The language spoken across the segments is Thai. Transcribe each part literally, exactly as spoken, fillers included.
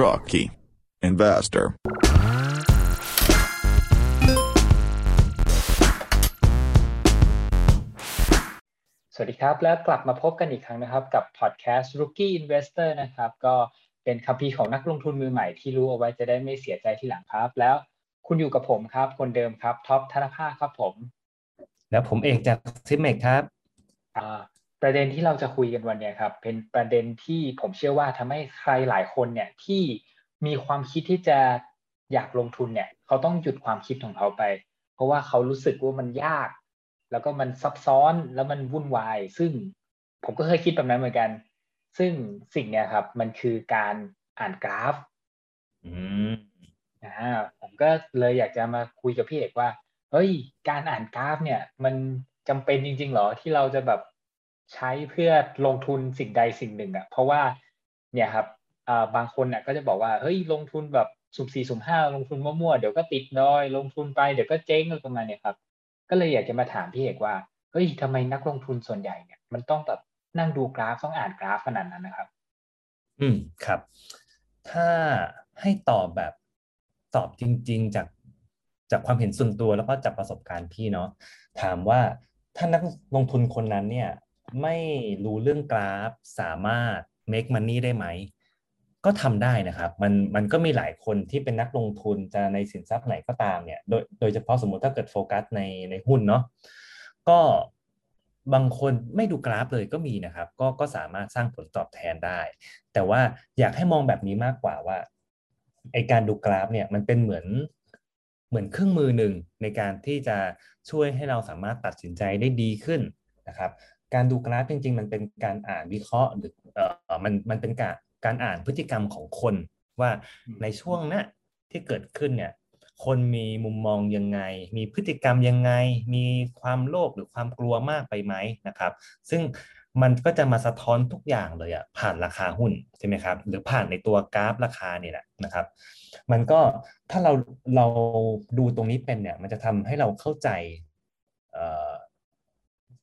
Rookie Investor.สวัสดีครับและกลับมาพบกันอีกครั้งนะครับกับพอดแคสต์ Rookie Investor นะครับก็เป็นคัมภีร์ของนักลงทุนมือใหม่ที่รู้เอาไว้จะได้ไม่เสียใจทีหลังครับแล้วคุณอยู่กับผมครับคนเดิมครับท็อปธนภาคครับผมแล้วผมเอกจาก ซี ไอ เอ็ม บี ครับอ่าประเด็นที่เราจะคุยกันวันนี้ครับเป็นประเด็นที่ผมเชื่อว่าทำให้ใครหลายคนเนี่ยที่มีความคิดที่จะอยากลงทุนเนี่ยเขาต้องหยุดความคิดของเขาไปเพราะว่าเขารู้สึกว่ามันยากแล้วก็มันซับซ้อนแล้วมันวุ่นวายซึ่งผมก็เคยคิดแบบนั้นเหมือนกันซึ่งสิ่งเนี้ยครับมันคือการอ่านกราฟอืมนะผมก็เลยอยากจะมาคุยกับพี่เอกว่าเฮ้ยการอ่านกราฟเนี่ยมันจำเป็นจริงๆหรอที่เราจะแบบใช้เพื่อลงทุนสิ่งใดสิ่งหนึ่งอ่ะเพราะว่าเนี่ยครับอ่าบางคนน่ะก็จะบอกว่าเฮ้ยลงทุนแบบสุ่มสี่สุ่มห้าลงทุนมั่วๆเดี๋ยวก็ติดดอยลงทุนไปเดี๋ยวก็เจ๊งอะไรประมาณเนี้ยครับก็เลยอยากจะมาถามพี่เอกว่าเฮ้ยทำไมนักลงทุนส่วนใหญ่เนี่ยมันต้องแบบนั่งดูกราฟต้องอ่านกราฟขนาดนั้นนะครับอืมครับถ้าให้ตอบแบบตอบจริงๆจากจากความเห็นส่วนตัวแล้วก็จากประสบการณ์พี่เนาะถามว่าถ้านักลงทุนคนนั้นเนี่ยไม่รู้เรื่องกราฟสามารถ make money ได้ไหมก็ทำได้นะครับมันมันก็มีหลายคนที่เป็นนักลงทุนจะในสินทรัพย์ไหนก็ตามเนี่ยโดยโดยเฉพาะสมมุติถ้าเกิดโฟกัสในในหุ้นเนาะก็บางคนไม่ดูกราฟเลยก็มีนะครับก็ก็สามารถสร้างผลตอบแทนได้แต่ว่าอยากให้มองแบบนี้มากกว่าว่าไอ้การดูกราฟเนี่ยมันเป็นเหมือนเหมือนเครื่องมือหนึ่งในการที่จะช่วยให้เราสามารถตัดสินใจได้ดีขึ้นนะครับการดูกราฟจริงๆมันเป็นการอ่านวิเคราะห์หรือเอ่อมันมันเป็นการการอ่านพฤติกรรมของคนว่าในช่วงนั้นที่เกิดขึ้นเนี่ยคนมีมุมมองยังไงมีพฤติกรรมยังไงมีความโลภหรือความกลัวมากไปไหมนะครับซึ่งมันก็จะมาสะท้อนทุกอย่างเลยอะผ่านราคาหุ้นใช่ไหมครับหรือผ่านในตัวกราฟราคาเนี่ยแหละนะครับมันก็ถ้าเราเราดูตรงนี้เป็นเนี่ยมันจะทำให้เราเข้าใจ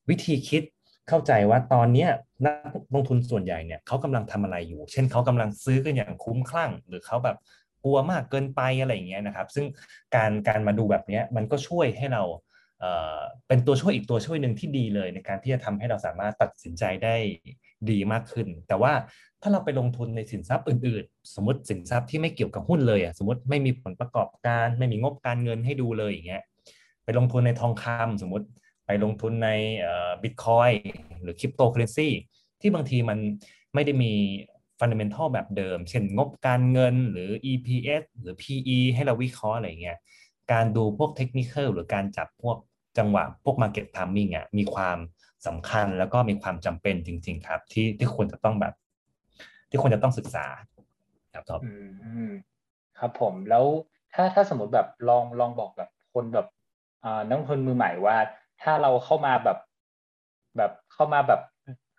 วิธีคิดเข้าใจว่าตอนนี้นักลงทุนส่วนใหญ่เนี่ยเขากำลังทำอะไรอยู่เช่นเขากำลังซื้อกันอย่างคุ้มคลั่งหรือเขาแบบกลัวมากเกินไปอะไรอย่างเงี้ยนะครับซึ่งการการมาดูแบบนี้มันก็ช่วยให้เราเอ่อเป็นตัวช่วยอีกตัวช่วยหนึ่งที่ดีเลยในการที่จะทำให้เราสามารถตัดสินใจได้ดีมากขึ้นแต่ว่าถ้าเราไปลงทุนในสินทรัพย์อื่นๆสมมติสินทรัพย์ที่ไม่เกี่ยวกับหุ้นเลยอ่ะสมมติไม่มีผลประกอบการไม่มีงบการเงินให้ดูเลยอย่างเงี้ยไปลงทุนในทองคำสมมติไปลงทุนในเอ่อ Bitcoin หรือ Cryptocurrency ที่บางทีมันไม่ได้มี fundamental แบบเดิมเช่นงบการเงินหรือ อี พี เอส หรือ พี อี ให้เราวิเคราะห์อะไรเงี้ยการดูพวก technical หรือการจับพวกจังหวะพวก market timing อ่ะมีความสำคัญแล้วก็มีความจำเป็นจริงๆครับที่ที่ควรจะต้องแบบที่ควรจะต้องศึกษาครับท็อปอืมครับผมแล้วถ้าถ้าสมมติแบบลองลองบอกแบบคนแบบอ่านักลงทุนมือใหม่ว่าถ้าเราเข้ามาแบบแบบเข้ามาแบบ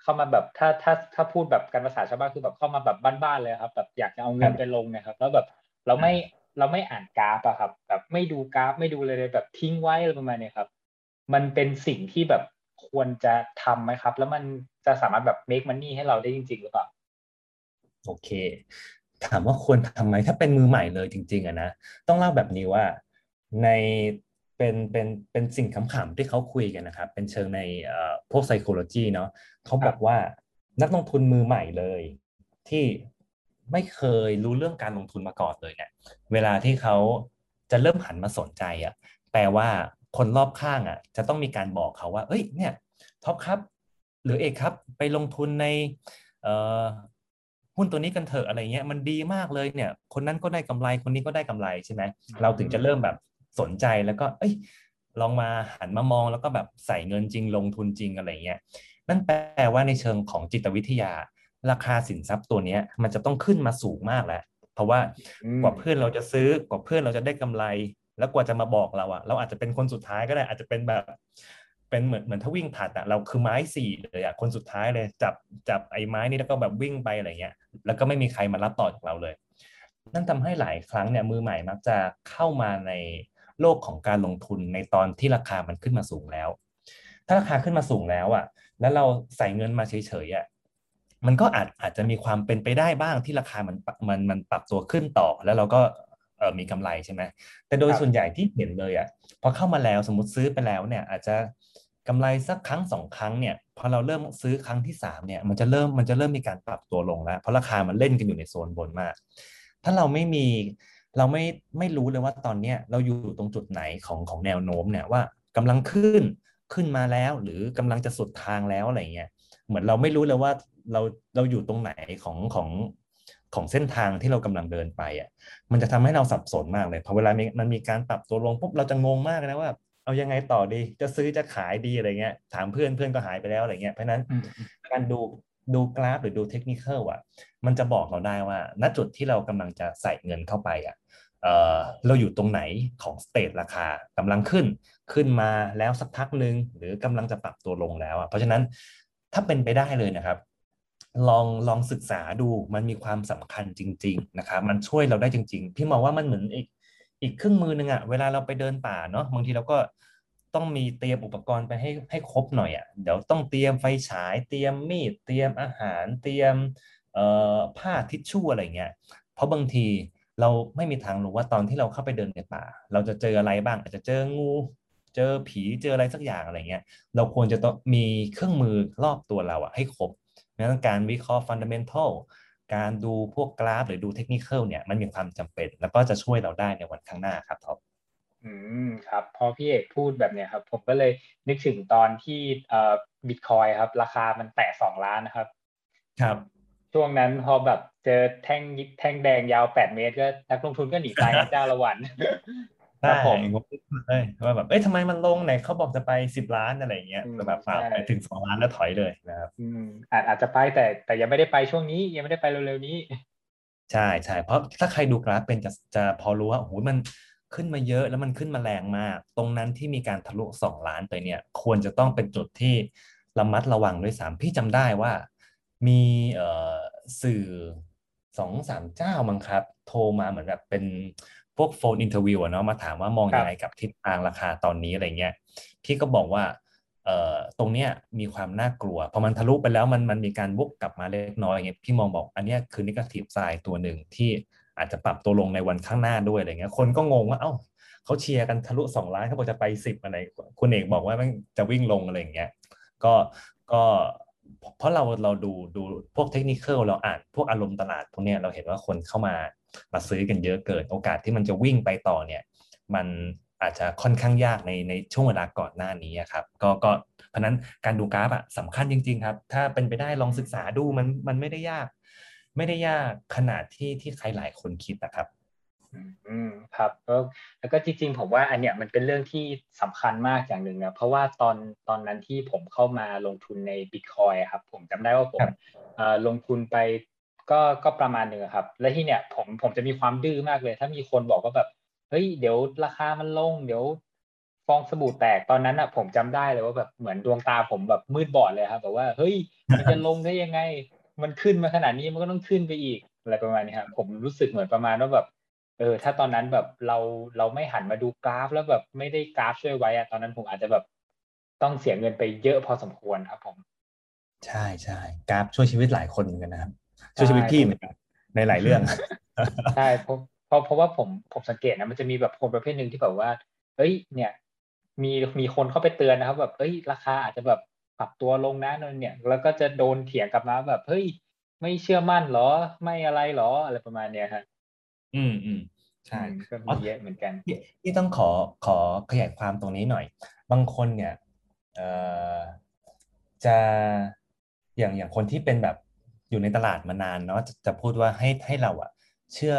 เข้ามาแบบถ้าถ้าถ้าพูดแบบการภาษาชาวบ้านคือแบบเข้ามาแบบบ้านๆเลยครับแบบอยากจะเอาเงินไปลงนะครับแล้วแบบเราไม่เราไม่อ่านกราฟอะครับแบบไม่ดูกราฟไม่ดูเลยเลยแบบทิ้งไว้อะไรประมาณนี้ครับมันเป็นสิ่งที่แบบควรจะทำไหมครับแล้วมันจะสามารถแบบ make money ให้เราได้จริงๆหรือเปล่าโอเคถามว่าควรทำไหมถ้าเป็นมือใหม่เลยจริงๆอะนะต้องเล่าแบบนี้ว่าในเป็นเป็นเป็นสิ่งขำๆที่เขาคุยกันนะครับเป็นเชิงในเอ่อพวก psychology เนาะเขาบอกว่านักลงทุนมือใหม่เลยที่ไม่เคยรู้เรื่องการลงทุนมาก่อนเลยเนี่ยเวลาที่เขาจะเริ่มหันมาสนใจอ่ะแปลว่าคนรอบข้างอ่ะจะต้องมีการบอกเขาว่าเอ้ยเนี่ยท็อปครับหรือเอกครับไปลงทุนในเอ่อหุ้นตัวนี้กันเถอะอะไรเงี้ยมันดีมากเลยเนี่ยคนนั้นก็ได้กำไรคนนี้ก็ได้กำไรใช่ไหมเราถึงจะเริ่มแบบสนใจแล้วก็เอ้ยลองมาหันมามองแล้วก็แบบใส่เงินจริงลงทุนจริงอะไรเงี้ยนั่นแปลว่าในเชิงของจิตวิทยาราคาสินทรัพย์ตัวเนี้ยมันจะต้องขึ้นมาสูงมากแล้วเพราะว่ากว่าเพื่อนเราจะซื้อกว่าเพื่อนเราจะได้กำไรแล้วกว่าจะมาบอกเราอะเราอาจจะเป็นคนสุดท้ายก็ได้อาจจะเป็นแบบเป็นเหมือนเหมือนถ้าวิ่งผลัดอะเราคือไม้สี่เลยอะคนสุดท้ายเลยจับจับไอ้ไม้นี่แล้วก็แบบวิ่งไปอะไรเงี้ยแล้วก็ไม่มีใครมารับต่อจากเราเลยนั่นทำให้หลายครั้งเนี่ยมือใหม่มักจะเข้ามาในโลกของการลงทุนในตอนที่ราคามันขึ้นมาสูงแล้วถ้าราคาขึ้นมาสูงแล้วอ่ะแล้วเราใส่เงินมาเฉยๆอ่ะ มันก็อาจอาจจะมีความเป็นไปได้บ้างที่ราคามันมันมันปรับตัวขึ้นต่อแล้วเราก็เออมีกำไรใช่ไหมแต่โดยส่วนใหญ่ที่เห็นเลยอ่ะพอเข้ามาแล้วสมมติซื้อไปแล้วเนี่ยอาจจะกำไรสักครั้งสองครั้งเนี่ยพอเราเริ่มซื้อครั้งที่สามเนี่ยมันจะเริ่มมันจะเริ่มมีการปรับตัวลงแล้วเพราะราคามันเล่นกันอยู่ในโซนบนมากถ้าเราไม่มีเราไม่ไม่รู้เลยว่าตอนเนี้ยเราอยู่ตรงจุดไหนของของแนวโน้มเนี่ยว่ากำลังขึ้นขึ้นมาแล้วหรือกำลังจะสุดทางแล้วอะไรเงี้ยเหมือนเราไม่รู้เลยว่าเราเราอยู่ตรงไหนของของของเส้นทางที่เรากำลังเดินไปอ่ะมันจะทำให้เราสับสนมากเลยพอเวลามันมีการปรับตัวลงปุ๊บเราจะงงมากนะว่าเอายังไงต่อดีจะซื้อจะขายดีอะไรเงี้ยถามเพื่อนเพื่อนก็หายไปแล้วอะไรเงี้ยเพราะนั้นการดูดูกราฟหรือดูเทคนิคอลอ่ะมันจะบอกเราได้ว่าณจุดที่เรากำลังจะใส่เงินเข้าไปอ่ะเออเราอยู่ตรงไหนของสเตทราคากำลังขึ้นขึ้นมาแล้วสักพักนึงหรือกำลังจะปรับตัวลงแล้วอ่ะเพราะฉะนั้นถ้าเป็นไปได้เลยนะครับลองลองศึกษาดูมันมีความสำคัญจริงๆนะครับมันช่วยเราได้จริงๆพี่มองว่ามันเหมือนอีกอีกเครื่องมือนึงอ่ะเวลาเราไปเดินป่าเนาะบางทีเราก็ต้องมีเตรียมอุปกรณ์ไปให้ให้ครบหน่อยอ่ะเดี๋ยวต้องเตรียมไฟฉายเตรียมมีดเตรียมอาหารเตรียมเอ่อผ้าทิชชู่อะไรเงี้ยเพราะบางทีเราไม่มีทางรู้ว่าตอนที่เราเข้าไปเดินในป่าเราจะเจออะไรบ้างอาจจะเจองูเจอผีเจออะไรสักอย่างอะไรเงี้ยเราควรจะต้องมีเครื่องมือรอบตัวเราอ่ะให้ครบงั้นการวิเคราะห์ fundamental การดูพวกกราฟหรือดูเทคนิคเนี่ยมันมีความจำเป็นแล้วก็จะช่วยเราได้ในวันข้างหน้าครับท็อปอืมครับพอพี่เอกพูดแบบเนี้ยครับผมก็เลยนึกถึงตอนที่เอ่อ Bitcoin ครับราคามันแตะสองล้านนะครับครับช่วงนั้นพอแบบเจอแท่งยิบแท่งแดงยาวแปดเมตรก็นักลงทุนก็หนีตายเจ้าละวันครับผมเอ้ยว่าแบบเอ้ยทำไมมันลงไหนเขาบอกจะไปสิบล้านอะไรอย่างเงี้ยแต่แบบฝากไปถึงสองล้านแล้วถอยเลยนะครับอืมอาจจะไปแต่แต่ยังไม่ได้ไปช่วงนี้ยังไม่ได้ไปเร็วๆนี้ใช่ใช่เพราะถ้าใครดูกราฟเป็นจะจะพอรู้ว่าโอ้โหมันขึ้นมาเยอะแล้วมันขึ้นมาแรงมากตรงนั้นที่มีการทะลุสองล้านไปเนี่ยควรจะต้องเป็นจุดที่ระมัดระวังด้วยสามพี่จำได้ว่ามีเอ่อสื่อ สองถึงสาม เจ้ามั้งครับโทรมาเหมือนแบบเป็นพวกโฟนอินเทอร์วิวอ่ะเนาะมาถามว่ามองยังไงกับทิศทางราคาตอนนี้อะไรเงี้ยพี่ก็บอกว่าเอ่อตรงเนี้ยมีความน่ากลัวพอมันทะลุไปแล้วมันมันมีการวกกลับมาเล็กน้อยเงี้ยพี่มองบอกอันเนี้ยคือนิเกทีฟไซน์ตัวหนึ่งที่อาจจะปรับตัวลงในวันข้างหน้าด้วยอะไรเงี้ยคนก็งงว่าเอ้าเขาเชียร์กันทะลุสองล้านเขาบอกจะไปสิบอะไรคุณเอกบอกว่ามันจะวิ่งลงอะไรอย่างเงี้ยก็ก็เพราะเราเราดูดูพวกเทคนิคเราอ่านพวกอารมณ์ตลาดพวกเนี้ยเราเห็นว่าคนเข้ามามาซื้อกันเยอะเกินโอกาสที่มันจะวิ่งไปต่อเนี่ยมันอาจจะค่อนข้างยากในในช่วงเวลาก่อนหน้านี้ครับก็ก็เพราะนั้นการดูกราฟอ่ะสำคัญจริงๆครับถ้าเป็นไปได้ลองศึกษาดูมันมันไม่ได้ยากไม่ได้ยากขนาดที่ที่ใครหลายคนคิดนะครับอืมครับแล้วก็จริงๆผมว่าอันเนี้ยมันเป็นเรื่องที่สำคัญมากอย่างหนึ่งนะเพราะว่าตอนตอนนั้นที่ผมเข้ามาลงทุนใน Bitcoin ครับผมจำได้ว่าผมลงทุนไปก็ก็ประมาณนึงครับและที่เนี้ยผมผมจะมีความดื้อมากเลยถ้ามีคนบอกว่าแบบเฮ้ยเดี๋ยวราคามันลงเดี๋ยวฟองสบู่แตกตอนนั้นอ่ะผมจำได้เลยว่าแบบเหมือนดวงตาผมแบบมืดบอดเลยครับแบบว่าเฮ้ยมันจะลงได้ยังไงมันขึ้นมาขนาดนี้มันก็ต้องขึ้นไปอีกอะไรประมาณนี้ครับผมรู้สึกเหมือนประมาณว่าแบบเออถ้าตอนนั้นแบบเราเราไม่หันมาดูกราฟแล้วแบบไม่ได้กราฟช่วยไว้อะตอนนั้นผมอาจจะแบบต้องเสียเงินไปเยอะพอสมควรครับผมใช่ใช่กราฟช่วยชีวิตหลายคนเหมือนกันนะครับช่วยชีวิตพี่เหมือนกันในหลายเรื่องใช่เพราะเพราะเพราะว่าผมผมสังเกตนะมันจะมีแบบคนประเภทนึงที่แบบว่าเอ้ยเนี่ยมีมีคนเข้าไปเตือนนะครับแบบเอ้ยราคาอาจจะแบบปรับตัวลงนะเนี่ยแล้วก็จะโดนเถียงกลับมาแบบเฮ้ยไม่เชื่อมั่นหรอไม่อะไรหรออะไรประมาณเนี้ยฮะอืมอืมใช่ก็มีเยอะเหมือนกันที่ต้องขอขอขยายความตรงนี้หน่อยบางคนเนี่ยเอ่อจะอย่างอย่างคนที่เป็นแบบอยู่ในตลาดมานานเนาะจะจะพูดว่าให้ให้เราอะเชื่อ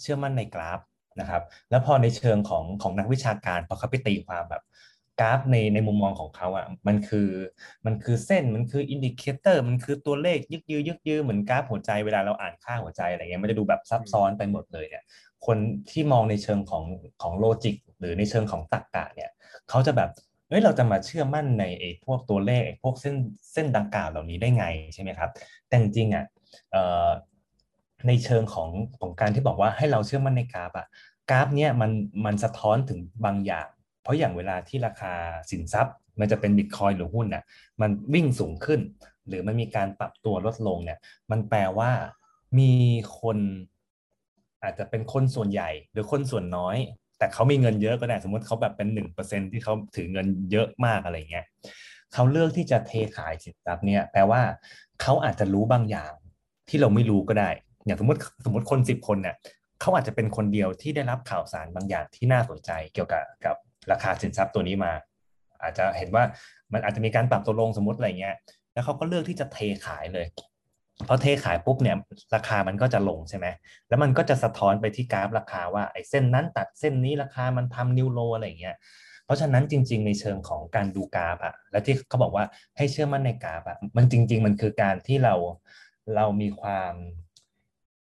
เชื่อมั่นในกราฟนะครับแล้วพอในเชิงของของนักวิชาการพอเขาไปตีความแบบกราฟในในมุมมองของเขาอ่ะมันคือมันคือเส้นมันคืออินดิเคเตอร์มันคือตัวเลขยึกยือยึกยือเหมือนกราฟหัวใจเวลาเราอ่านค่าหัวใจอะไรเงี้ยมันจะดูแบบซับซ้อนไปหมดเลยเนี่ยคนที่มองในเชิงของของโลจิกหรือในเชิงของตรรกะเนี่ยเขาจะแบบเฮ้ยเราจะมาเชื่อมั่นในไอ้พวกตัวเลขไอ้พวกเส้นเส้นดังกล่าวเหล่านี้ได้ไงใช่ไหมครับแต่จริงๆอ่ะเอ่อในเชิงของของการที่บอกว่าให้เราเชื่อมั่นในกราฟอ่ะกราฟเนี่ยมันมันสะท้อนถึงบางอย่างเพราะอย่างเวลาที่ราคาสินทรัพย์ มันจะเป็น Bitcoin หรือหุ้นเนี่ยมันวิ่งสูงขึ้นหรือมันมีการปรับตัวลดลงเนี่ยมันแปลว่ามีคนอาจจะเป็นคนส่วนใหญ่หรือคนส่วนน้อยแต่เขามีเงินเยอะก็ได้สมมติเขาแบบเป็น หนึ่งเปอร์เซ็นต์ ที่เขาถือเงินเยอะมากอะไรเงี้ยเขาเลือกที่จะเทขายสินทรัพย์เนี่ยแปลว่าเขาอาจจะรู้บางอย่างที่เราไม่รู้ก็ได้อย่างสมมติสมมติคนสิบคนเนี่ยเขาอาจจะเป็นคนเดียวที่ได้รับข่าวสารบางอย่างที่น่าสนใจเกี่ยวกับกับราคาสินทรัพย์ตัวนี้มาอาจจะเห็นว่ามันอาจจะมีการปรับตัวลงสมมติอะไรเงี้ยแล้วเขาก็เลือกที่จะเทขายเลยพอเทขายปุ๊บเนี่ยราคามันก็จะลงใช่ไหมแล้วมันก็จะสะท้อนไปที่กราฟราคาว่าไอ้เส้นนั้นตัดเส้นนี้ราคามันทำนิวโลอะไรอย่างเงี้ยเพราะฉะนั้นจริงๆในเชิงของการดูกราฟอะและที่เขาบอกว่าให้เชื่อมั่นในกราฟอะมันจริงๆมันคือการที่เราเรามีความ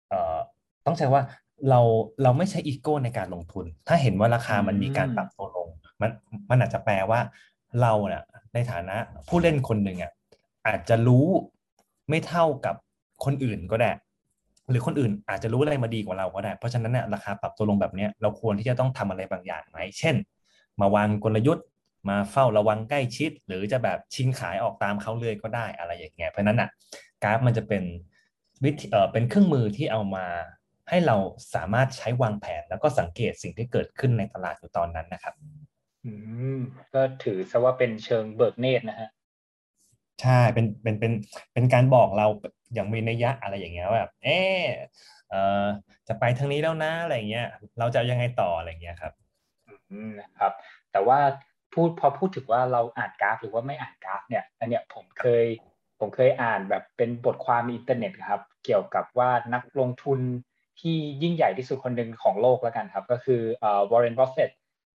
เอ่อต้องใช้ว่าเราเราไม่ใช่อีโก้ในการลงทุนถ้าเห็นว่าราคามันมีการปรับตัวลงมันมันอาจจะแปลว่าเราเนี่ยในฐานะผู้เล่นคนหนึ่งอะอาจจะรู้ไม่เท่ากับคนอื่นก็ได้หรือคนอื่นอาจจะรู้อะไรมาดีกว่าเราก็ได้เพราะฉะนั้นเนี่ยราคาปรับตัวลงแบบนี้เราควรที่จะต้องทำอะไรบางอย่างไหมเช่นมาวางกลยุทธ์มาเฝ้าระวังใกล้ชิดหรือจะแบบชิงขายออกตามเขาเลยก็ได้อะไรอย่างเงี้ยเพราะนั้นอ่ะกราฟมันจะเป็นวิธีเอ่อเป็นเครื่องมือที่เอามาให้เราสามารถใช้วางแผนแล้วก็สังเกตสิ่งที่เกิดขึ้นในตลาดอยู่ตอนนั้นนะครับอืมก็ถือซะว่าเป็นเชิงเบิกเนตรนะฮะใช่เป็นเป็นเป็นเป็นการบอกเราอย่างมีนัยยะอะไรอย่างเงี้ยแบบเออเอ่อจะไปทางนี้แล้วนะอะไรเงี้ยเราจะยังไงต่ออะไรเงี้ยครับอืมนะครับแต่ว่าพูดพอพูดถึงว่าเราอ่านกราฟหรือว่าไม่อ่านกราฟเนี่ยอันเนี้ยผมเคยผมเคยอ่านแบบเป็นบทความในอินเทอร์เน็ตครับเกี่ยวกับว่านักลงทุนที่ยิ่งใหญ่ที่สุดคนหนึ่งของโลกแล้วกันครับก็คือเอ่อ Warren Buffett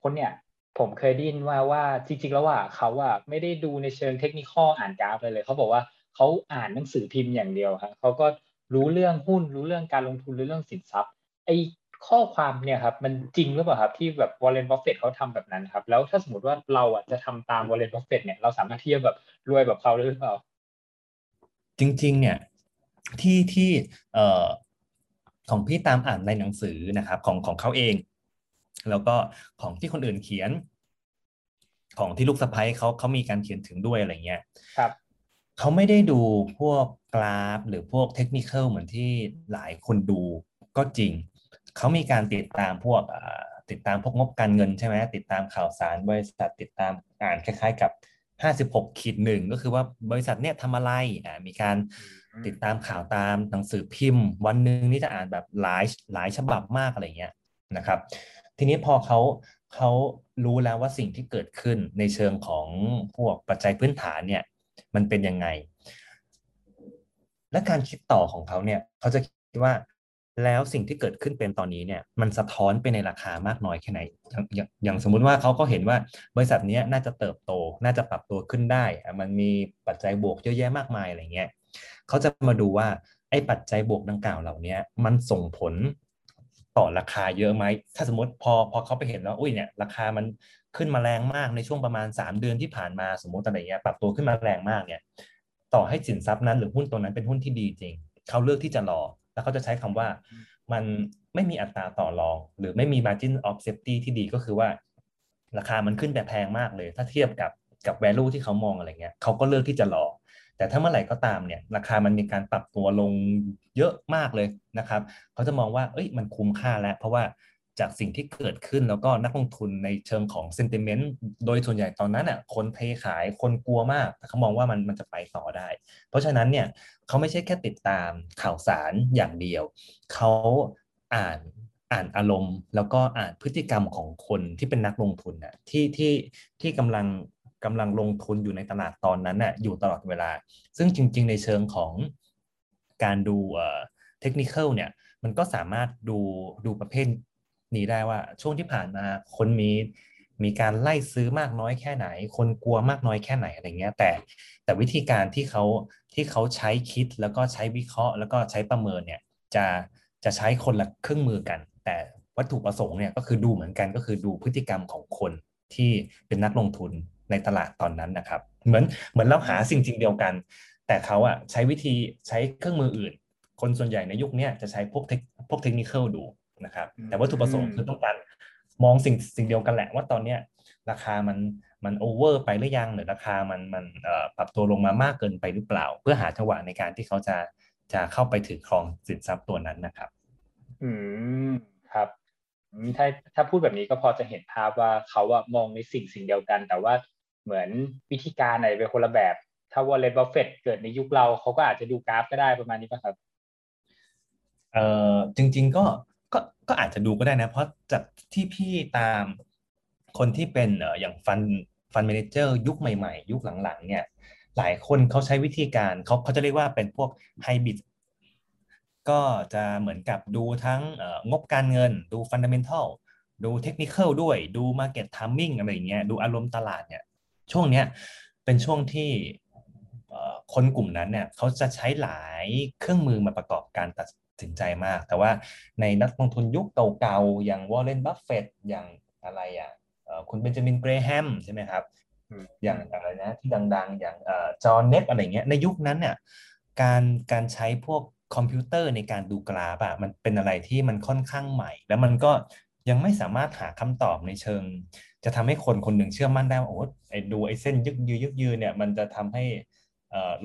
คนเนี้ยผมเคยได้ยินว่าว่าจริงๆแล้วว่าเขาว่าไม่ได้ดูในเชิงเทคนิคอลอ่านกราฟเลยเลยเขาบอกว่าเขาอ่านหนังสือพิมพ์อย่างเดียวครับเขาก็รู้เรื่องหุ้นรู้เรื่องการลงทุนรู้เรื่องสินทรัพย์ไอ้ข้อความเนี่ยครับมันจริงหรือเปล่าครับที่แบบ Warren Buffett เขาทำแบบนั้นครับแล้วถ้าสมมติว่าเราอ่ะจะทำตาม Warren Buffett เนี่ยเราสามารถที่จะแบบรวยแบบเขาหรือเปล่าจริงๆเนี่ยที่ที่เอ่อของพี่ตามอ่านในหนังสือนะครับของของเขาเองแล้วก็ของที่คนอื่นเขียนของที่ลูกสะใภ้เขาเขามีการเขียนถึงด้วยอะไรเงี้ยครับเขาไม่ได้ดูพวกกราฟหรือพวกเทคนิคอลเหมือนที่หลายคนดูก็จริงเขามีการติดตามพวกติดตามพวกงบการเงินใช่ไหมติดตามข่าวสารบริษัทติดตามอ่านคล้ายๆกับ ห้าสิบหก หนึ่ง ก็คือว่าบริษัทเนี่ยทำอะไรอ่ามีการติดตามข่าวตามหนังสือพิมพ์วันนึงนี่จะอ่านแบบหลายหลายฉบับมากอะไรเงี้ยนะครับทีนี้พอเขาเขารู้แล้วว่าสิ่งที่เกิดขึ้นในเชิงของพวกปัจจัยพื้นฐานเนี่ยมันเป็นยังไงและการคิดต่อของเขาเนี่ยเขาจะคิดว่าแล้วสิ่งที่เกิดขึ้นเป็นตอนนี้เนี่ยมันสะท้อนไปในราคามากน้อยแค่ไหนอย่างอย่างสมมุติว่าเขาก็เห็นว่าบริษัทนี้น่าจะเติบโตน่าจะปรับตัวขึ้นได้มันมีปัจจัยบวกเยอะแยะมากมายอะไรเงี้ยเขาจะมาดูว่าไอ้ปัจจัยบวกดังกล่าวเหล่านี้มันส่งผลต่อราคาเยอะไหมถ้าสมมติพอพอเขาไปเห็นแล้วอุ้ยเนี่ยราคามันขึ้นมาแรงมากในช่วงประมาณสามเดือนที่ผ่านมาสมมติอะไรเงี้ยปรับตัวขึ้นมาแรงมากเนี่ยต่อให้สินทรัพย์นั้นหรือหุ้นตัวนั้นเป็นหุ้นที่ดีจริงเขาเลือกที่จะรอแล้วเขาจะใช้คำว่ามันไม่มีอัตราต่อรองหรือไม่มี margin of safety ที่ดีก็คือว่าราคามันขึ้นแต่แพงมากเลยถ้าเทียบกับกับ value ที่เขามองอะไรเงี้ยเขาก็เลือกที่จะรอแต่ถ้าเมื่อไหร่ก็ตามเนี่ยราคามันมีการปรับตัวลงเยอะมากเลยนะครับเขาจะมองว่าเอ้ยมันคุ้มค่าแล้วเพราะว่าจากสิ่งที่เกิดขึ้นแล้วก็นักลงทุนในเชิงของ sentiment โดยส่วนใหญ่ตอนนั้นอ่ะคนเทขายคนกลัวมากแต่เขามองว่ามันมันจะไปต่อได้เพราะฉะนั้นเนี่ยเขาไม่ใช่แค่ติดตามข่าวสารอย่างเดียวเขาอ่านอ่านอารมณ์แล้วก็อ่านพฤติกรรมของคนที่เป็นนักลงทุนอ่ะที่ที่ที่กำลังกำลังลงทุนอยู่ในตลาดตอนนั้นน่ะอยู่ตลอดเวลาซึ่งจริงๆในเชิงของการดูเทคนิคอลเนี่ยมันก็สามารถดูดูประเภทนี้ได้ว่าช่วงที่ผ่านมาคนมีมีการไล่ซื้อมากน้อยแค่ไหนคนกลัวมากน้อยแค่ไหนอะไรเงี้ยแต่แต่วิธีการที่เขาที่เขาใช้คิดแล้วก็ใช้วิเคราะห์แล้วก็ใช้ประเมินเนี่ยจะจะใช้คนละเครื่องมือกันแต่วัตถุประสงค์เนี่ยก็คือดูเหมือนกันก็คือดูพฤติกรรมของคนที่เป็นนักลงทุนในตลาดตอนนั้นนะครับเหมือนเหมือนเราหาสิ่งจริงเดียวกันแต่เขาอ่ะใช้วิธีใช้เครื่องมืออื่นคนส่วนใหญ่ในยุคนี้จะใช้พวกพวกเทคนิคดูนะครับแต่วัตถุประสงค์คือต้องการมองสิ่งสิ่งเดียวกันแหละว่าตอนเนี้ยราคามัน มันโอเวอร์ไปหรือยังหรือราคามันมันปรับตัวลงมามากเกินไปหรือเปล่าเพื่อหาจังหวะในการที่เขาจะจะเข้าไปถือครองสินทรัพย์ตัวนั้นนะครับอืมครับถ้าถ้าพูดแบบนี้ก็พอจะเห็นภาพว่าเขาอะมองในสิ่งสิ่งเดียวกันแต่ว่าเหมือนวิธีการไหนเป็นคนละแบบถ้าว่าWarren Buffettเกิดในยุคเราเขาก็อาจจะดูกราฟก็ได้ประมาณนี้ป่ะครับเอ่อจริงๆก็ก็ก็อาจจะดูก็ได้นะเพราะจากที่พี่ตามคนที่เป็นเอ่ออย่างฟันฟันแมเนเจอร์ยุคใหม่ๆยุคหลังๆเนี่ยหลายคนเขาใช้วิธีการเขาเขาจะเรียกว่าเป็นพวกไฮบริดก็จะเหมือนกับดูทั้งงบการเงินดูฟันดัมเมนทัลดูเทคนิคอลด้วยดูมาร์เก็ตไทมิ่งอะไรอย่างเงี้ยดูอารมณ์ตลาดเนี่ยช่วงเนี้ยเป็นช่วงที่คนกลุ่มนั้นเนี่ยเขาจะใช้หลายเครื่องมือมาประกอบการตัดสินใจมากแต่ว่าในนักลงทุนยุคเก่าๆอย่างวอร์เรนบัฟเฟตต์อย่างอะไรอ่ะคุณเบนจามินเกรแฮมใช่ไหมครับอย่างอะไรนะที่ดังๆอย่างจอห์นเน็ตอะไรเงี้ยในยุคนั้นเนี่ยการการใช้พวกคอมพิวเตอร์ในการดูกราฟอะมันเป็นอะไรที่มันค่อนข้างใหม่แล้วมันก็ยังไม่สามารถหาคำตอบในเชิงจะทำให้คนคนหนึ่งเชื่อมั่นได้ว่าโอ้ไอ้ดูไอ้เส้นยึกยือยึกยือเนี่ยมันจะทำให้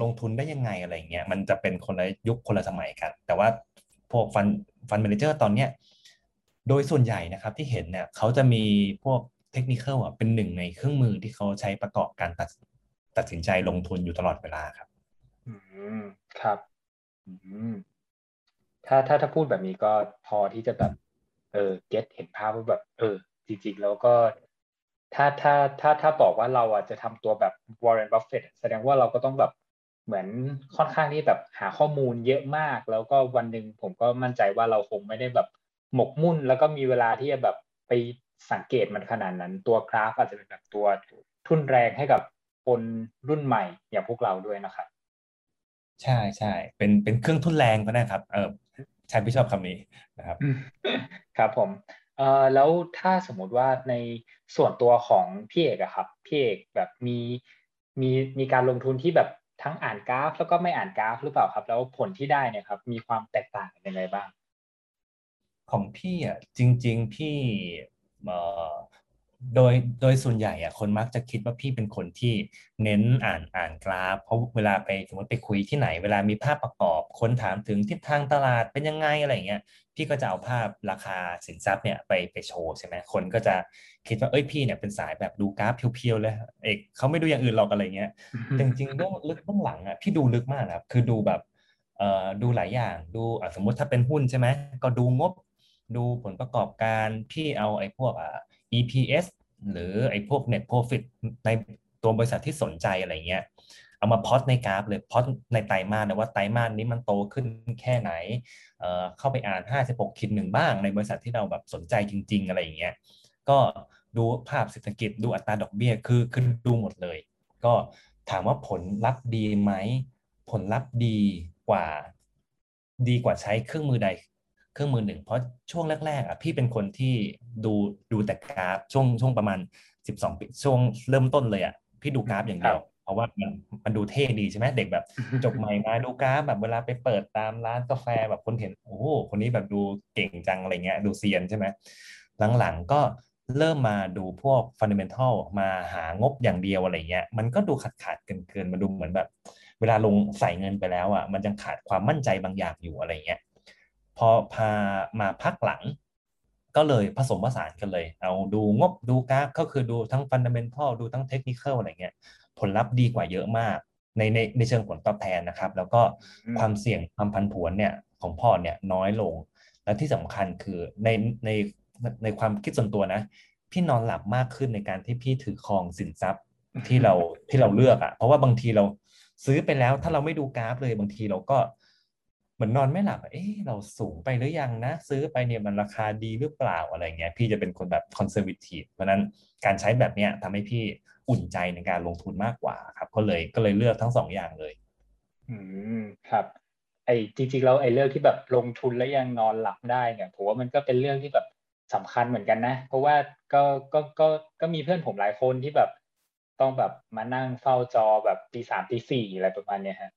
ลงทุนได้ยังไงอะไรเงี้ยมันจะเป็นคนละยุคคนละสมัยกันแต่ว่าพวกฟันฟันแมเนเจอร์ตอนเนี้ยโดยส่วนใหญ่นะครับที่เห็นเนี่ยเขาจะมีพวกเทคนิคอ่ะเป็นหนึ่งในเครื่องมือที่เขาใช้ประกอบการตัดตัดสินใจลงทุนอยู่ตลอดเวลาครับอืมครับอืมถ้าถ้าถ้าพูดแบบนี้ก็พอที่จะแบบเออเก็ทเห็นภาพว่าแบบเออจริงๆแล้วก็ถ้าถ้าถ้าถ้าบอกว่าเราอ่ะจะทำตัวแบบ Warren Buffett แสดงว่าเราก็ต้องแบบเหมือนค่อนข้างที่แบบหาข้อมูลเยอะมากแล้วก็วันหนึ่งผมก็มั่นใจว่าเราคงไม่ได้แบบหมกมุ่นแล้วก็มีเวลาที่จะแบบไปสังเกตมันขนาดนั้นตัวกราฟอาจจะเป็นแบบตัวทุ่นแรงให้กับคนรุ่นใหม่อย่างพวกเราด้วยนะครับใช่ใช่เป็นเป็นเครื่องทุ่นแรงก็ได้ครับเออใช่พี่ชอบคำนี้นะครับครับผมเอ่อแล้วถ้าสมมติว่าในส่วนตัวของพี่เอกอะครับพี่เอกแบบมีมีมีการลงทุนที่แบบทั้งอ่านกราฟแล้วก็ไม่อ่านกราฟหรือเปล่าครับแล้วผลที่ได้เนี่ยครับมีความแตกต่างกันยังไงบ้างของพี่อ่ะจริงๆพี่โดยโดยส่วนใหญ่อ่ะคนมักจะคิดว่าพี่เป็นคนที่เน้นอ่านอ่านกราฟเพราะเวลาไปสมมติไปคุยที่ไหนเวลามีภาพประกอบคนถามถึงทิศทางตลาดเป็นยังไงอะไรเงี้ยพี่ก็จะเอาภาพราคาสินทรัพย์เนี่ยไปไปโชว์ใช่ไหมคนก็จะคิดว่าเอ้ยพี่เนี่ยเป็นสายแบบดูกราฟเพียวๆเลยเอกเขาไม่ดูอย่างอื่นหรอกอะไรเงี้ยจริงๆเรื่องลึกเบื้องหลังอ่ะพี่ดูลึกมากนะครับคือดูแบบเอ่อดูหลายอย่างดูสมมติถ้าเป็นหุ้นใช่ไหมก็ดูงบดูผลประกอบการพี่เอาไอ้พวกอ่า อี พี เอส หรือไอ้พวก net profit ในตัวบริษัทที่สนใจอะไรเงี้ยเอามาพอตในกราฟเลยพอตในไตรมาสนะว่าไตรมาสนี้มันโตขึ้นแค่ไหนเอ่อเข้าไปอ่าน ห้าสิบหกจุดหนึ่ง บ้างในบริษัทที่เราแบบสนใจจริงๆอะไรอย่างเงี้ยก็ดูภาพเศรษฐกิจดูอัตราดอกเบี้ยคือคือดูหมดเลยก็ถามว่าผลลัพธ์ดีไหมผลลัพธ์ดีกว่าดีกว่าใช้เครื่องมือใดเครื่องมือหนึ่งเพราะช่วงแรกๆอ่ะพี่เป็นคนที่ดูดูแต่กราฟช่วงช่วงประมาณสิบสองปีช่วงเริ่มต้นเลยอ่ะพี่ดูกราฟอย่างเดียวเพราะว่ามันมันดูเท่ดีใช่ไหมเด็กแบบจบใหม่มาดูกราฟแบบเวลาไปเปิดตามร้านกาแฟแบบคนเห็นโอ้คนนี้แบบดูเก่งจังอะไรเงี้ยดูเซียนใช่ไหมหลังๆก็เริ่มมาดูพวกฟันดัมเมนทัลมาหางบอย่างเดียวอะไรเงี้ยมันก็ดูขาดๆเกินๆมันดูเหมือนแบบเวลาลงใส่เงินไปแล้วอ่ะมันยังขาดความมั่นใจบางอย่างอยู่อะไรเงี้ยพอพามาพักหลังก็เลยผสมผสานกันเลยเอาดูงบดูกราฟก็คือดูทั้งฟันดัมเมนทัลดูทั้งเทคนิคอลอะไรเงี้ยผลลัพธ์ดีกว่าเยอะมากในในในเชิงผลตอบแทนนะครับแล้วก็ความเสี่ยงความผันผวนเนี่ยของพอร์ตเนี่ยน้อยลงและที่สำคัญคือในในในความคิดส่วนตัวนะพี่นอนหลับมากขึ้นในการที่พี่ถือครองสินทรัพย์ที่เราที่เราเลือกอ่ะเพราะว่าบางทีเราซื้อไปแล้วถ้าเราไม่ดูกราฟเลยบางทีเราก็เหมือนนอนไม่หลับเอ๊ะเราสูงไปหรือยังนะซื้อไปเนี่ยมันราคาดีหรือเปล่าอะไรเงี้ยพี่จะเป็นคนแบบคอนเซอร์เวทีฟเพราะนั้นการใช้แบบเนี้ยทำให้พี่อุ่นใจในการลงทุนมากกว่าครับก็เลยก็เลยเลือกทั้งสองอย่างเลยอืมครับไอ้จริงๆแล้วไอ้เรื่องที่แบบลงทุนแล้วยังนอนหลับได้เนี่ยผมว่ามันก็เป็นเรื่องที่แบบสำคัญเหมือนกันนะเพราะว่าก็ก็ก็ก็มีเพื่อนผมหลายคนที่แบบต้องแบบมานั่งเฝ้าจอแบบตีสามตีสี่อะไรประมาณเนี้ยฮะ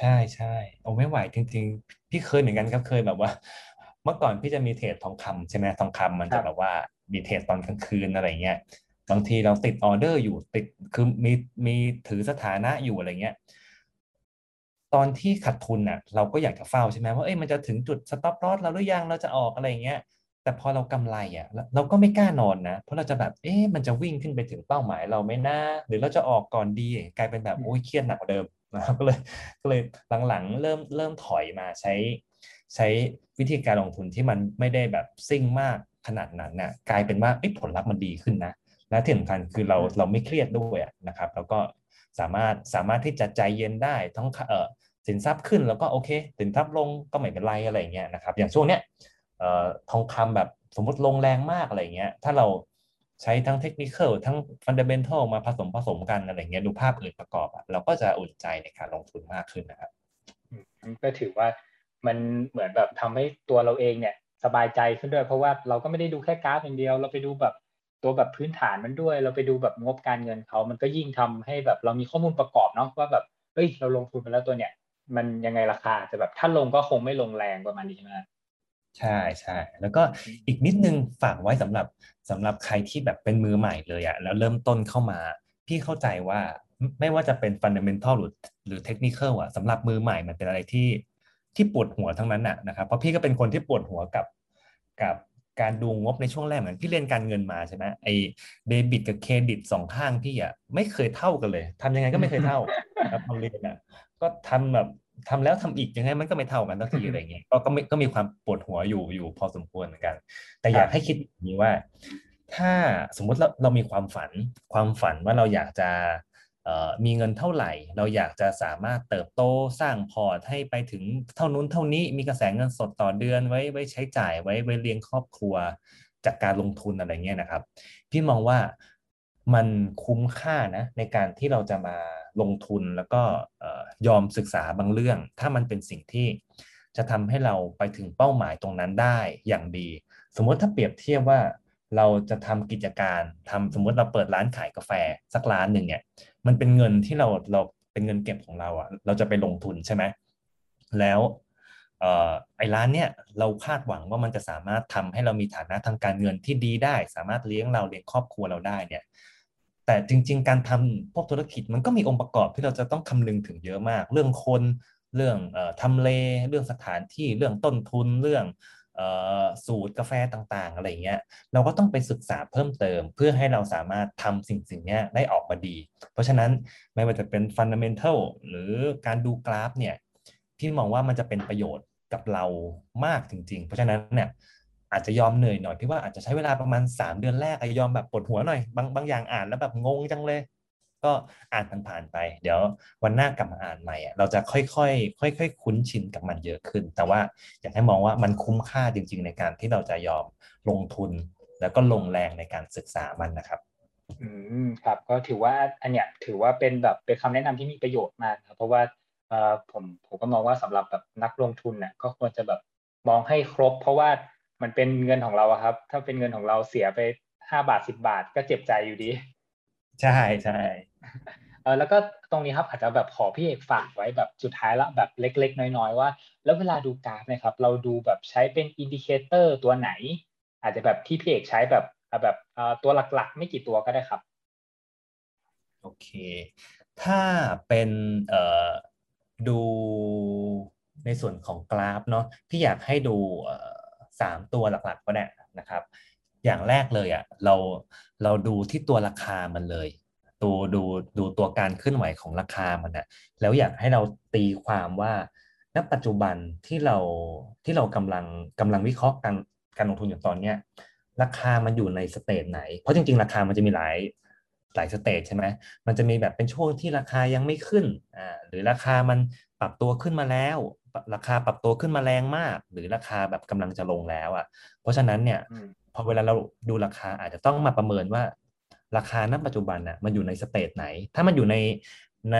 ใช่ใช่โอ้ไม่ไหวจริงๆพี่เคยเหมือนกันครับเคยแบบว่าเมื่อก่อนพี่จะมีเทรดทองคำใช่ไหมทองคำมันจะแบบว่ามีเทรดตอนกลางคืนอะไรเงี้ย บางทีเราติดออเดอร์อยู่ติดคือมีมีถือสถานะอยู่อะไรเงี้ยตอนที่ขาดทุนน่ะเราก็อยากจะเฝ้าใช่ไหมว่าเอ้ยมันจะถึงจุดสต็อปลอสเราหรือยังเราจะออกอะไรเงี้ยแต่พอเรากำไรอ่ะเราก็ไม่กล้านอนนะเพราะเราจะแบบเอ๊ะมันจะวิ่งขึ้นไปถึงเป้าหมายเราไหมนะหรือเราจะออกก่อนดีกลายเป็นแบบโอ้ยเครียดหนักกว่าเดิมนะครับก็เลยก็เลยหลังๆเริ่มเริ่มถอยมาใช้ใช้วิธีการลงทุนที่มันไม่ได้แบบซิ่งมากขนาดนั้นน่ะกลายเป็นว่าผลลัพธ์มันดีขึ้นนะและที่สำคัญคือเราเราไม่เครียดด้วยนะครับแล้วก็สามารถสามารถที่จะใจเย็นได้ทั้งเออสินทรัพย์ขึ้นแล้วก็โอเคสินทรัพย์ลงก็ไม่เป็นไรอะไรเงี้ยนะครับอย่างช่วงเนี้ยเอ่อทองคำแบบสมมติลงแรงมากอะไรเงี้ยถ้าเราใช้ทั้งเทคนิคทั้งฟันเดเมนทัลมาผสมผสมกันอะไรเงี้ยดูภาพอื่นประกอบเราก็จะอุ่นใจในการลงทุนมากขึ้นนะครับก็ถือว่ามันเหมือนแบบทำให้ตัวเราเองเนี่ยสบายใจขึ้นด้วยเพราะว่าเราก็ไม่ได้ดูแค่กราฟอย่างเดียวเราไปดูแบบตัวแบบพื้นฐานมันด้วยเราไปดูแบบงบการเงินเขามันก็ยิ่งทำให้แบบเรามีข้อมูลประกอบเนาะว่าแบบเฮ้ยเราลงทุนไปแล้วตัวเนี่ยมันยังไงราคาจะแบบถ้าลงก็คงไม่ลงแรงประมาณนี้ใช่ไหมใช่ใช่แล้วก็อีกนิดนึงฝากไว้สำหรับสำหรับใครที่แบบเป็นมือใหม่เลยอะแล้วเริ่มต้นเข้ามาพี่เข้าใจว่าไม่ว่าจะเป็นฟันเดเมนทัลหรือหรือเทคนิคอะสำหรับมือใหม่มันเป็นอะไรที่ที่ปวดหัวทั้งนั้นอะนะครับเพราะพี่ก็เป็นคนที่ปวดหัวกับกับการดูงบในช่วงแรกเหมือนพี่เรียนการเงินมาใช่ไหมไอเดบิตกับเครดิตสองข้างพี่อะไม่เคยเท่ากันเลยทำยังไงก็ไม่เคยเท่าครับเราเรียนอะก็ทำแบบทำแล้วทำอีกยังไงมันก็ไม่เท่ากันสักทีอะไรเงี้ยก็ก็ไม่ก็มีความปวดหัวอยู่อยู่พอสมควรเหมือนกันแต่อยากให้คิดอย่างนี้ว่าถ้าสมมติเราเรามีความฝันความฝันว่าเราอยากจะมีเงินเท่าไหร่เราอยากจะสามารถเติบโตสร้างพอร์ตให้ไปถึงเท่านู้นเท่านี้มีกระแสเงินสดต่อเดือนไว้ไว้ใช้จ่ายไว้ไว้เลี้ยงครอบครัวจากการลงทุนอะไรเงี้ยนะครับพี่มองว่ามันคุ้มค่านะในการที่เราจะมาลงทุนแล้วก็ยอมศึกษาบางเรื่องถ้ามันเป็นสิ่งที่จะทำให้เราไปถึงเป้าหมายตรงนั้นได้อย่างดีสมมติถ้าเปรียบเทียบว่าเราจะทำกิจการทำสมมติเราเปิดร้านขายกาแฟสักร้านหนึ่งเนี่ยมันเป็นเงินที่เราเราเป็นเงินเก็บของเราอ่ะเราจะไปลงทุนใช่ไหมแล้วเอ่อไอ้ร้านเนี่ยเราคาดหวังว่ามันจะสามารถทำให้เรามีฐานะทางการเงินที่ดีได้สามารถเลี้ยงเราเลี้ยงครอบครัวเราได้เนี่ยแต่จริงๆการทำพวกธุรกิจมันก็มีองค์ประกอบที่เราจะต้องคำนึงถึงเยอะมากเรื่องคนเรื่องเอ่อทำเลเรื่องสถานที่เรื่องต้นทุนเรื่องเอ่อสูตรกาแฟต่างๆอะไรเงี้ยเราก็ต้องไปศึกษาเพิ่มเติมเพื่อให้เราสามารถทำสิ่งๆเนี้ยได้ออกมาดีเพราะฉะนั้นไม่ว่าจะเป็นฟันดาเมนทัลหรือการดูกราฟเนี่ยที่มองว่ามันจะเป็นประโยชน์กับเรามากจริงๆเพราะฉะนั้นเนี่ยอาจจะยอมเหนื่อยหน่อยพี่ว่าอาจจะใช้เวลาประมาณสามเดือนแรกอาจจะยอมแบบปวดหัวหน่อยบางบางอย่างอ่านแล้วแบบงงจังเลยก็อ่านผ่านๆไปเดี๋ยววันหน้ากลับมาอ่านใหม่เราจะค่อยๆค่อยๆคุ้นชินกับมันเยอะขึ้นแต่ว่าอยากให้มองว่ามันคุ้มค่าจริงๆในการที่เราจะยอมลงทุนแล้วก็ลงแรงในการศึกษามันนะครับอืมครับก็ถือว่าอันเนี้ยถือว่าเป็นแบบเป็นคำแนะนำที่มีประโยชน์มากครับเพราะว่าเอ่อผมผมก็มองว่าสำหรับแบบนักลงทุนน่ะก็ควรจะแบบมองให้ครบเพราะว่ามันเป็นเงินของเราอะครับถ้าเป็นเงินของเราเสียไปห้าบาทสิบบาทก็เจ็บใจอยู่ดีใช่ใช่เออแล้วก็ตรงนี้ครับอาจจะแบบขอพี่เอกฝากไว้แบบสุดท้ายละแบบเล็กๆน้อยๆว่าแล้วเวลาดูกราฟนะครับเราดูแบบใช้เป็นอินดิเคเตอร์ตัวไหนอาจจะแบบที่พี่เอกใช้แบบแบบตัวหลักๆไม่กี่ตัวก็ได้ครับโอเคถ้าเป็นเอ่อดูในส่วนของกราฟเนาะพี่อยากให้ดูสามตัวหลักๆก็ได้นะครับอย่างแรกเลยอ่ะเราเราดูที่ตัวราคามันเลยดูดูดูตัวการเคลื่อนไหวของราคามันอ่ะแล้วอยากให้เราตีความว่าณปัจจุบันที่เราที่เรากำลังกำลังวิเคราะห์การการลงทุนอยู่ตอนเนี้ยราคามันอยู่ในสเตจไหนเพราะจริงๆราคามันจะมีหลายหลายสเตจใช่ไหมมันจะมีแบบเป็นช่วงที่ราคายังไม่ขึ้นอ่าหรือราคามันปรับตัวขึ้นมาแล้วราคาปรับตัวขึ้นมาแรงมากหรือราคาแบบกำลังจะลงแล้วอ่ะเพราะฉะนั้นเนี่ยพอเวลาเราดูราคาอาจจะต้องมาประเมินว่าราคาณปัจจุบันน่ะมันอยู่ในสเตจไหนถ้ามันอยู่ในใน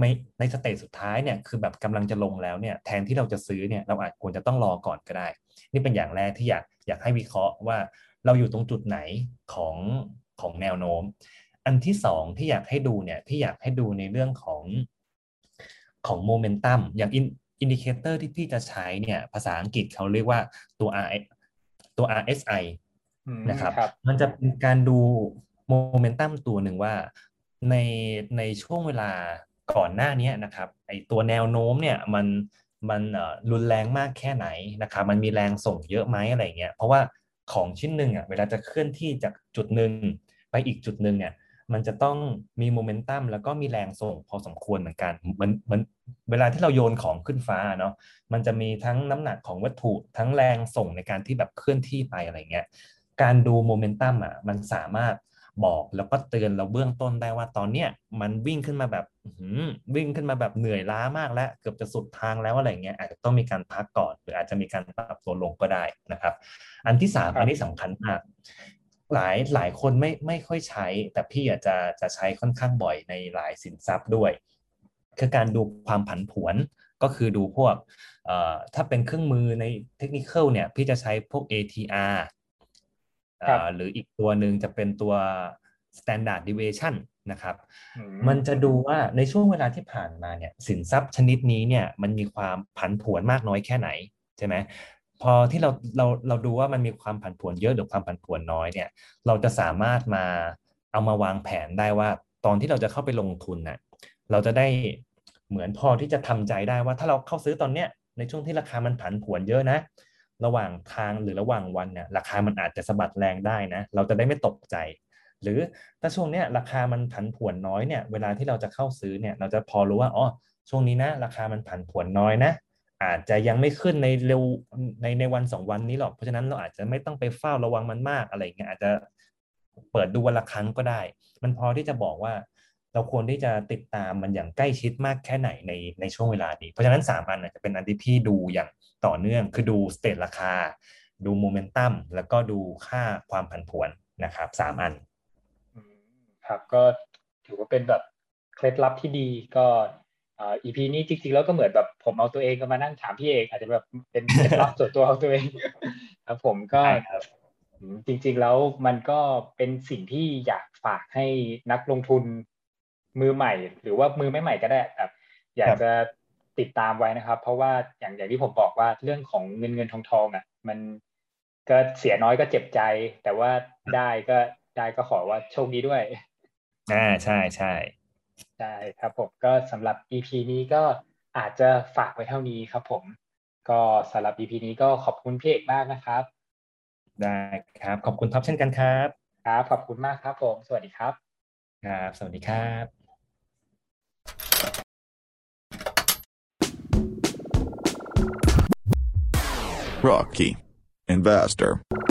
ในในสเตจสุดท้ายเนี่ยคือแบบกำลังจะลงแล้วเนี่ยแทนที่เราจะซื้อเนี่ยเราอาจควรจะต้องรอก่อนก็ได้นี่เป็นอย่างแรกที่อยากอยากให้วิเคราะห์ว่าเราอยู่ตรงจุดไหนของของแนวโน้มอันที่สองที่อยากให้ดูเนี่ยพี่อยากให้ดูในเรื่องของของโมเมนตัมอย่างอินดิเคเตอร์ที่พี่จะใช้เนี่ยภาษาอังกฤษเขาเรียกว่าตัว อาร์ เอส ตัว อาร์ เอส ไอ นะครับมันจะเป็นการดู โมเมนตัมตัวหนึ่งว่าในในช่วงเวลาก่อนหน้านี้นะครับไอตัวแนวโน้มเนี่ยมันมันรุนแรงมากแค่ไหนนะครับมันมีแรงส่งเยอะไหมอะไรเงี้ยเพราะว่าของชิ้นหนึ่งอ่ะเวลาจะเคลื่อนที่จากจุดหนึ่งไปอีกจุดหนึ่งเนี่ยมันจะต้องมีโมเมนตัมแล้วก็มีแรงส่งพอสมควรเหมือนกันมันมันเวลาที่เราโยนของขึ้นฟ้าเนาะมันจะมีทั้งน้ำหนักของวัตถุทั้งแรงส่งในการที่แบบเคลื่อนที่ไปอะไรเงี้ยการดูโมเมนตัมอ่ะมันสามารถบอกแล้วก็เตือนเราเบื้องต้นได้ว่าตอนเนี้ยมันวิ่งขึ้นมาแบบวิ่งขึ้นมาแบบเหนื่อยล้ามากแล้วเกือบจะสุดทางแล้วอะไรเงี้ยอาจจะต้องมีการพักก่อนหรืออาจจะมีการปรับตัวลงก็ได้นะครับอันที่สามอันนี้สำคัญมากหลายหลายคนไม่ไม่ค่อยใช้แต่พี่อาจจะจะใช้ค่อนข้างบ่อยในหลายสินทรัพย์ด้วยคือการดูความผันผวนก็คือดูพวกถ้าเป็นเครื่องมือในเทคนิคเนี่ยพี่จะใช้พวก เอ ที อาร์หรืออีกตัวหนึ่งจะเป็นตัว standard deviation นะครับมันจะดูว่าในช่วงเวลาที่ผ่านมาเนี่ยสินทรัพย์ชนิดนี้เนี่ยมันมีความผันผวนมากน้อยแค่ไหนใช่ไหมพอที่เราเราเราดูว่ามันมีความผันผวนเยอะหรือความผันผวนน้อยเนี่ยเราจะสามารถมาเอามาวางแผนได้ว่าตอนที่เราจะเข้าไปลงทุนน่ะเราจะได้เหมือนพอที่จะทำใจได้ว่าถ้าเราเข้าซื้อตอนเนี้ยในช่วงที่ราคามันผันผวนเยอะนะระหว่างทางหรือระหว่างวันเนี่ยราคามันอาจจะสะบัดแรงได้นะเราจะได้ไม่ตกใจหรือถ้าช่วงเนี้ยราคามันผันผวนน้อยเนี่ยเวลาที่เราจะเข้าซื้อเนี่ยเราจะพอรู้ว่าอ๋อช่วงนี้นะราคามันผันผวนน้อยนะอาจจะยังไม่ขึ้นในเร็วในในวันสองวันนี้หรอกเพราะฉะนั้นเราอาจจะไม่ต้องไปเฝ้าระวังมันมากอะไรอย่างเงี้ยอาจจะเปิดดูวันละครั้งก็ได้มันพอที่จะบอกว่าเราควรที่จะติดตามมันอย่างใกล้ชิดมากแค่ไหนในในช่วงเวลานี้เพราะฉะนั้นสามอันจะเป็นอันที่พี่ดูอย่างต่อเนื่องคือดูสเตทราคาดูโมเมนตัมแล้วก็ดูค่าความผันผวนนะครับสามอันครับก็ถือว่าเป็นแบบเคล็ดลับที่ดีก็อ่า อี พี นี้จริงๆแล้วก็เหมือนแบบผมเอาตัวเองก็มานั่งถามพี่เอกอาจจะแบบเป็นเคล็ดลับส่วนตัวของตัวเองครับผมก็จริงๆแล้วมันก็เป็นสิ่งที่อยากฝากให้นักลงทุนมือใหม่หรือว่ามือไม่ใหม่ก็ได้แบบอยากจะติดตามไว้นะครับเพราะว่าอย่างอย่างที่ผมบอกว่าเรื่องของเงินเงินทองทองอ่ะมันก็เสียน้อยก็เจ็บใจแต่ว่าได้ก็ได้ก็ขอว่าโชคดีด้วยอ่าใช่ใช่ใช่ครับผมก็สำหรับ อี พี นี้ก็อาจจะฝากไว้เท่านี้ครับผมก็สำหรับ อี พี นี้ก็ขอบคุณพี่เอกมากนะครับได้ครับขอบคุณท็อปเช่นกันครับครับขอบคุณมากครับผมสวัสดีครับครับสวัสดีครับRookie Investor